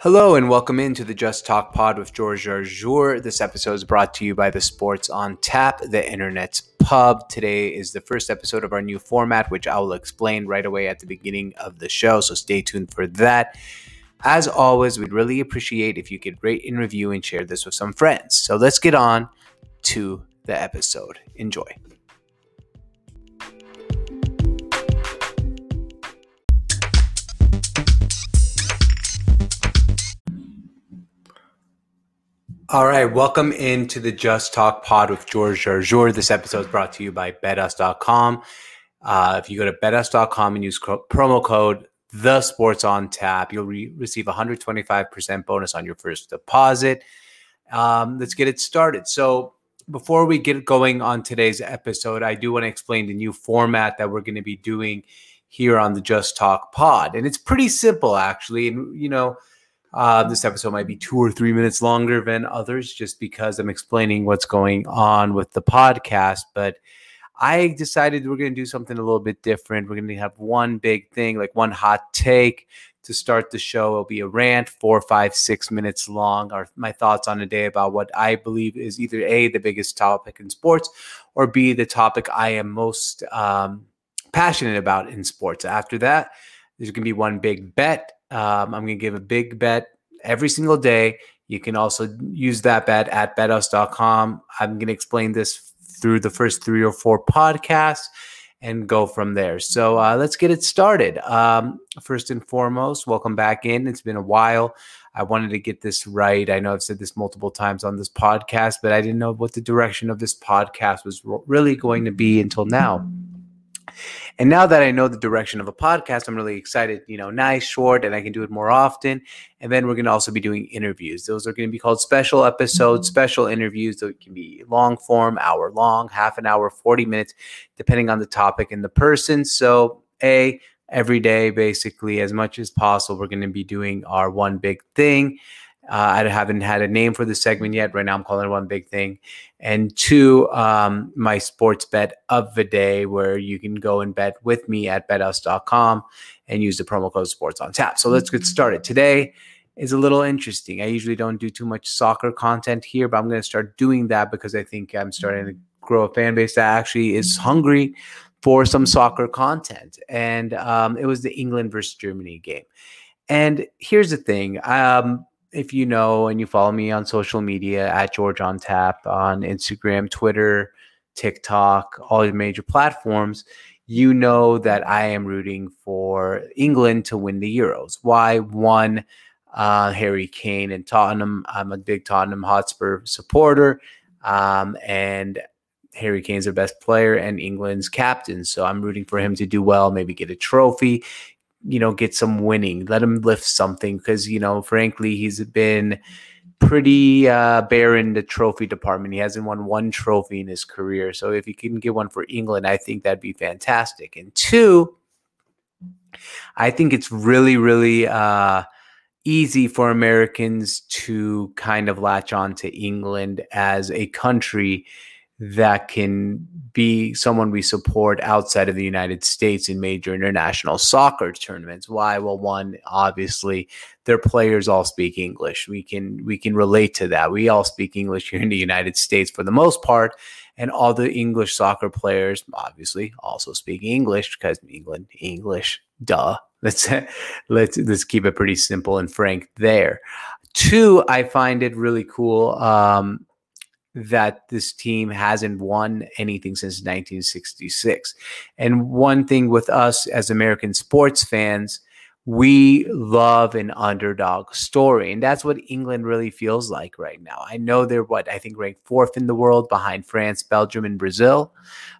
Hello and welcome into the Just Talk Pod with George Jarjour. This episode is brought to you by the Sports on Tap, the Internet's Pub. Today is the first episode of our new format, which I will explain right away at the beginning of the show, so stay tuned for that. As always, we'd really appreciate if you could rate and review and share this with some friends. So let's get on to the episode. Enjoy. All right, welcome into the Just Talk Pod with George Jarjour. This episode is brought to you by BetUs.com. If you go to BetUs.com and use promo code TheSportsOnTap, you'll receive 125% bonus on your first deposit. Let's get it started. So before we get going on today's episode, I do want to explain the new format that we're going to be doing here on the Just Talk Pod. And it's pretty simple, actually. And, you know, this episode might be 2 or 3 minutes longer than others just because I'm explaining what's going on with the podcast. But I decided we're going to do something a little bit different. We're going to have one big thing, like one hot take to start the show. It'll be a rant, 4, 5, 6 minutes long, or my thoughts on a day about what I believe is either A, the biggest topic in sports, or B, the topic I am most passionate about in sports. After that, there's going to be one big bet. I'm going to give a big bet every single day. You can also use that bet at betus.com. I'm going to explain this through the first 3 or 4 podcasts and go from there. So let's get it started. First and foremost, welcome back in. It's been a while. I wanted to get this right. I know I've said this multiple times on this podcast, but I didn't know what the direction of this podcast was really going to be until now. And now that I know the direction of a podcast, I'm really excited, you know, nice, short, and I can do it more often. And then we're going to also be doing interviews. Those are going to be called special episodes, special interviews. So it can be long form, hour long, half an hour, 40 minutes, depending on the topic and the person. So every day, basically, as much as possible, we're going to be doing our one big thing. I haven't had a name for this segment yet. Right now I'm calling it one big thing. And 2, my sports bet of the day, where you can go and bet with me at betus.com and use the promo code SportsOnTap. So let's get started. Today is a little interesting. I usually don't do too much soccer content here, but I'm going to start doing that because I think I'm starting to grow a fan base that actually is hungry for some soccer content. And it was the England versus Germany game. And here's the thing. If you know and you follow me on social media at George on Tap on Instagram, Twitter, TikTok, all the major platforms, you know that I am rooting for England to win the Euros. Why? 1, Harry Kane and Tottenham. I'm a big Tottenham Hotspur supporter, and Harry Kane's the best player and England's captain. So I'm rooting for him to do well, maybe get a trophy, you know, get some winning, let him lift something. Cause, you know, frankly, he's been pretty barren in the trophy department. He hasn't won one trophy in his career. So if he can get one for England, I think that'd be fantastic. And 2, I think it's really, really easy for Americans to kind of latch on to England as a country that can be someone we support outside of the United States in major international soccer tournaments. Why? Well, 1, obviously, their players all speak English. We can relate to that. We all speak English here in the United States for the most part, and all the English soccer players obviously also speak English because England, English, duh. Let's keep it pretty simple and frank there. 2, I find it really cool that this team hasn't won anything since 1966. And one thing with us as American sports fans, we love an underdog story. And that's what England really feels like right now. I know they're I think ranked 4th in the world behind France, Belgium, and Brazil,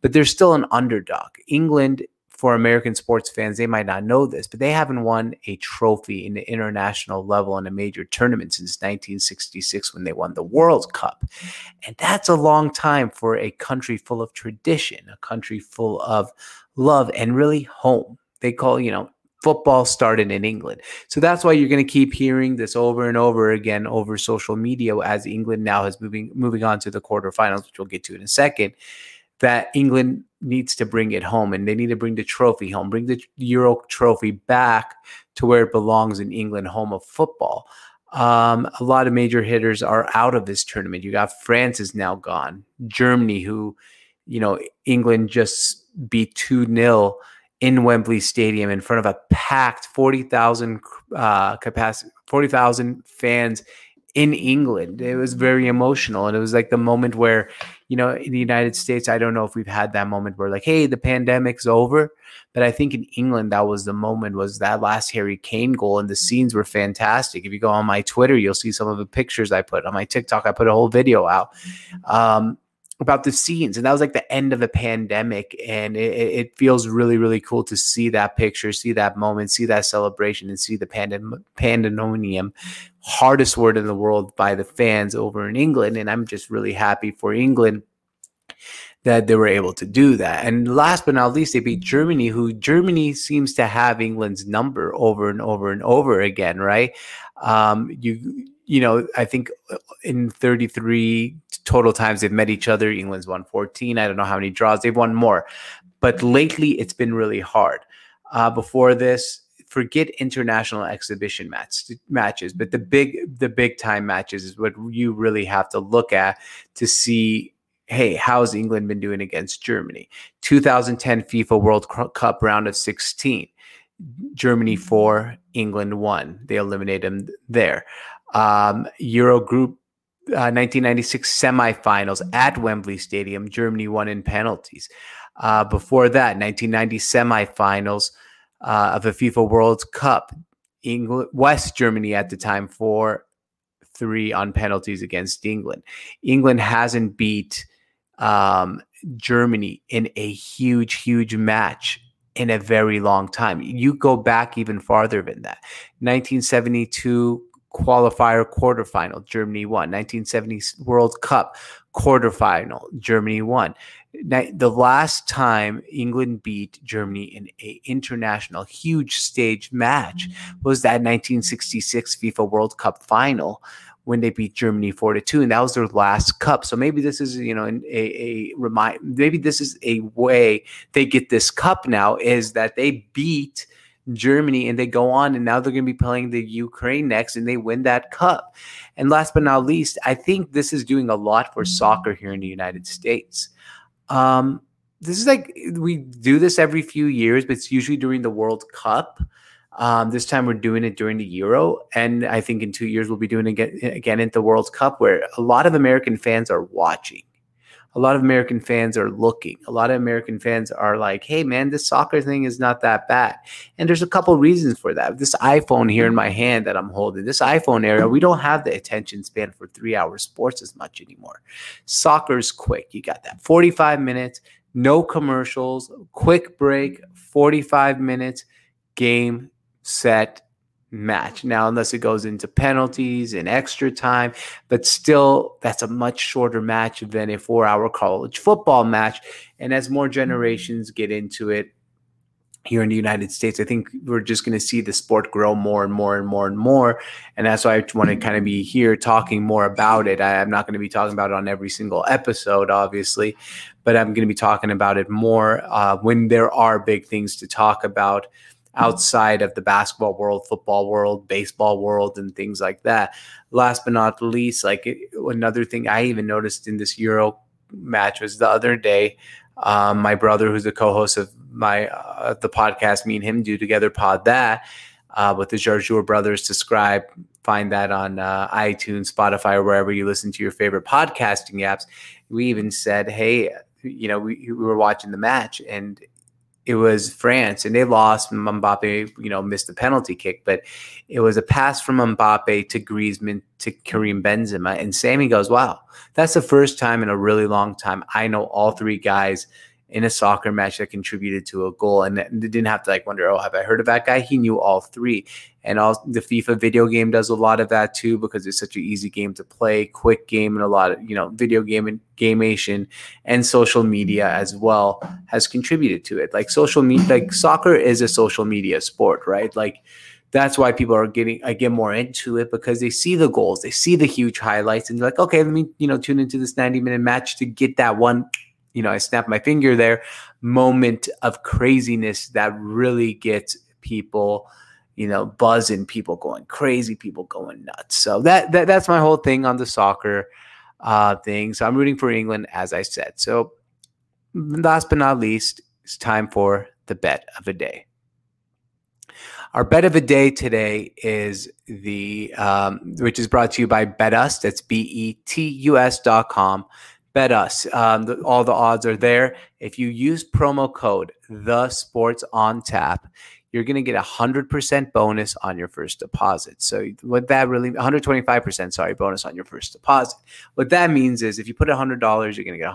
but they're still an underdog. England, for American sports fans, they might not know this, but they haven't won a trophy in the international level in a major tournament since 1966 when they won the World Cup. And that's a long time for a country full of tradition, a country full of love, and really home. They call, you know, football started in England. So that's why you're going to keep hearing this over and over again over social media as England now is moving on to the quarterfinals, which we'll get to in a second. that England needs to bring it home, and they need to bring the trophy home, bring the Euro trophy back to where it belongs in England, home of football. A lot of major hitters are out of this tournament. You got France is now gone. Germany, who, you know, England just beat 2-0 in Wembley Stadium in front of a packed 40,000 capacity, 40,000 fans in England. It was very emotional. And it was like the moment where, you know, in the United States, I don't know if we've had that moment where like, hey, the pandemic's over. But I think in England, that was the moment, was that last Harry Kane goal. And the scenes were fantastic. If you go on my Twitter, you'll see some of the pictures I put on my TikTok. I put a whole video out about the scenes. And that was like the end of the pandemic. And it feels really, really cool to see that picture, see that moment, see that celebration, and see the pandemonium, hardest word in the world, by the fans over in England. And I'm just really happy for England that they were able to do that. And last but not least, they beat Germany, who Germany seems to have England's number over and over and over again, right? You know, I think in 33 total times they've met each other, England's won 14. I don't know how many draws. They've won more. But lately, it's been really hard. Before this, forget international exhibition matches, but the big time matches is what you really have to look at to see, hey, how's England been doing against Germany? 2010 FIFA World Cup round of 16. Germany 4, England 1. They eliminated them there. Euro Group 1996 semifinals at Wembley Stadium. Germany won in penalties. Before that, 1990 semifinals of the FIFA World Cup. England, West Germany at the time, 4-3 on penalties against England. England hasn't beat Germany in a huge, huge match in a very long time. You go back even farther than that. 1972 qualifier quarterfinal, Germany won. 1970 World Cup quarterfinal, Germany won. The last time England beat Germany in an international huge stage match was that 1966 FIFA World Cup final, when they beat Germany 4-2, and that was their last cup. So maybe this is, you know, a remind. Maybe this is a way they get this cup now, is that they beat Germany and they go on, and now they're going to be playing the Ukraine next, and they win that cup. And last but not least, I think this is doing a lot for soccer here in the United States. This is like, we do this every few years, but it's usually during the World Cup. This time we're doing it during the Euro, and I think in 2 years we'll be doing it again at the World Cup, where a lot of American fans are watching. A lot of American fans are looking. A lot of American fans are like, hey, man, this soccer thing is not that bad. And there's a couple reasons for that. This iPhone here in my hand that I'm holding, this iPhone area, we don't have the attention span for 3-hour sports as much anymore. Soccer's quick. You got that 45 minutes, no commercials, quick break, 45 minutes, game, set, match. Now, unless it goes into penalties and extra time, but still, that's a much shorter match than a 4-hour college football match. And as more generations get into it here in the United States, I think we're just going to see the sport grow more and more and more and more. And that's why I want to kind of be here talking more about it. I'm not going to be talking about it on every single episode, obviously, but I'm going to be talking about it more when there are big things to talk about outside of the basketball world, football world, baseball world, and things like that. Last but not least, like another thing I even noticed in this Euro match was the other day, my brother, who's the co-host of my the podcast, me and him do together, Pod That with the Jarjour Brothers. Subscribe, find that on iTunes, Spotify, or wherever you listen to your favorite podcasting apps. We even said, hey, you know, we were watching the match, and it was France, and they lost. Mbappe, you know, missed the penalty kick, but it was a pass from Mbappe to Griezmann to Karim Benzema. And Sammy goes, wow, that's the first time in a really long time I know all three guys in a soccer match that contributed to a goal. And they didn't have to like wonder, oh, have I heard of that guy? He knew all three. And all the FIFA video game does a lot of that too, because it's such an easy game to play, quick game, and a lot of, you know, video game and gamation, and social media as well has contributed to it. Like social media, like soccer is a social media sport, right? Like that's why people are get more into it, because they see the goals, they see the huge highlights, and they're like, okay, let me, you know, tune into this 90-minute match to get that one you know, I snapped my finger there moment of craziness that really gets people, you know, buzzing, people going crazy, people going nuts. So that's my whole thing on the soccer thing. So I'm rooting for England, as I said. So last but not least, it's time for the bet of the day. Our bet of the day today is the, which is brought to you by BetUs. That's BETUS.com. BetUs. All the odds are there. If you use promo code TheSportsOnTap, you're going to get 100% bonus on your first deposit. So what that really, 125%, sorry, bonus on your first deposit. What that means is if you put $100, you're going to get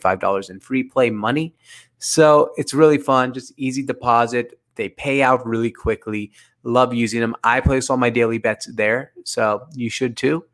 $125 in free play money. So it's really fun, just easy deposit. They pay out really quickly. Love using them. I place all my daily bets there, so you should too.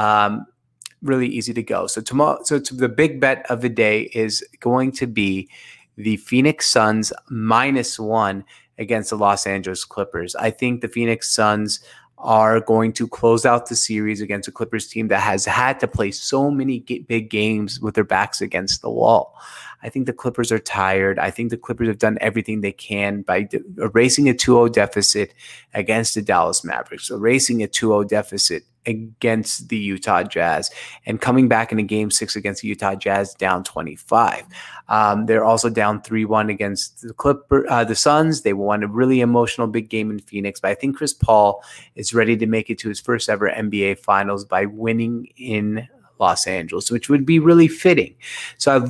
Really easy to go. So tomorrow, the big bet of the day is going to be the Phoenix Suns -1 against the Los Angeles Clippers. I think the Phoenix Suns are going to close out the series against a Clippers team that has had to play so many big games with their backs against the wall. I think the Clippers are tired. I think the Clippers have done everything they can by erasing a 2-0 deficit against the Dallas Mavericks, erasing a 2-0 deficit against the Utah Jazz, and coming back in a Game 6 against the Utah Jazz down 25. They're also down 3-1 against the Suns. They won a really emotional big game in Phoenix, but I think Chris Paul is ready to make it to his first ever NBA Finals by winning in Los Angeles, which would be really fitting. So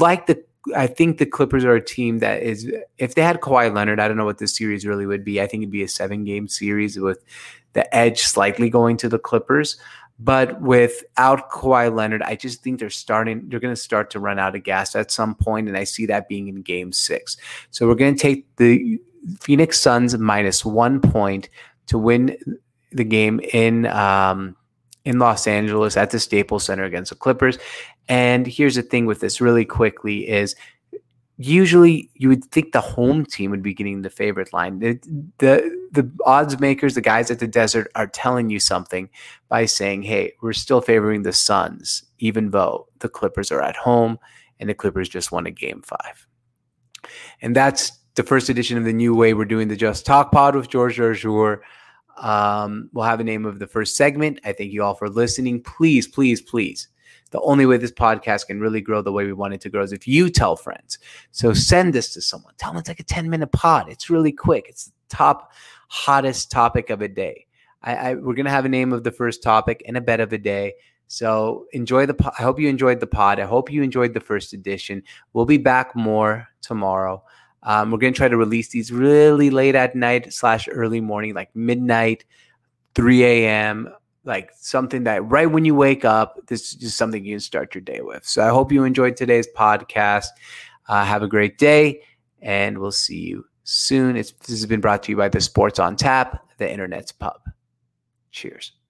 I think the Clippers are a team that is, if they had Kawhi Leonard, I don't know what this series really would be. I think it'd be a 7-game series with the edge slightly going to the Clippers. But without Kawhi Leonard, I just think they're going to start to run out of gas at some point, and I see that being in Game 6. So we're going to take the Phoenix Suns -1 point to win the game in Los Angeles at the Staples Center against the Clippers. And here's the thing with this really quickly is usually you would think the home team would be getting the favorite line. The odds makers, the guys at the desert, are telling you something by saying, hey, we're still favoring the Suns, even though the Clippers are at home and the Clippers just won a Game 5. And that's the first edition of the new way we're doing the Just Talk Pod with George Jarjour. We'll have a name of the first segment. I thank you all for listening. Please, please, please. The only way this podcast can really grow the way we want it to grow is if you tell friends. So send this to someone. Tell them it's like a 10-minute pod. It's really quick. It's the top hottest topic of a day. We're going to have a name of the first topic and a bet of a day. So enjoy the pod. I hope you enjoyed the pod. I hope you enjoyed the first edition. We'll be back more tomorrow. We're going to try to release these really late at night / early morning, like midnight, 3 a.m., like something that right when you wake up, this is just something you can start your day with. So I hope you enjoyed today's podcast. Have a great day, and we'll see you soon. This has been brought to you by The Sports on Tap, the Internet's Pub. Cheers.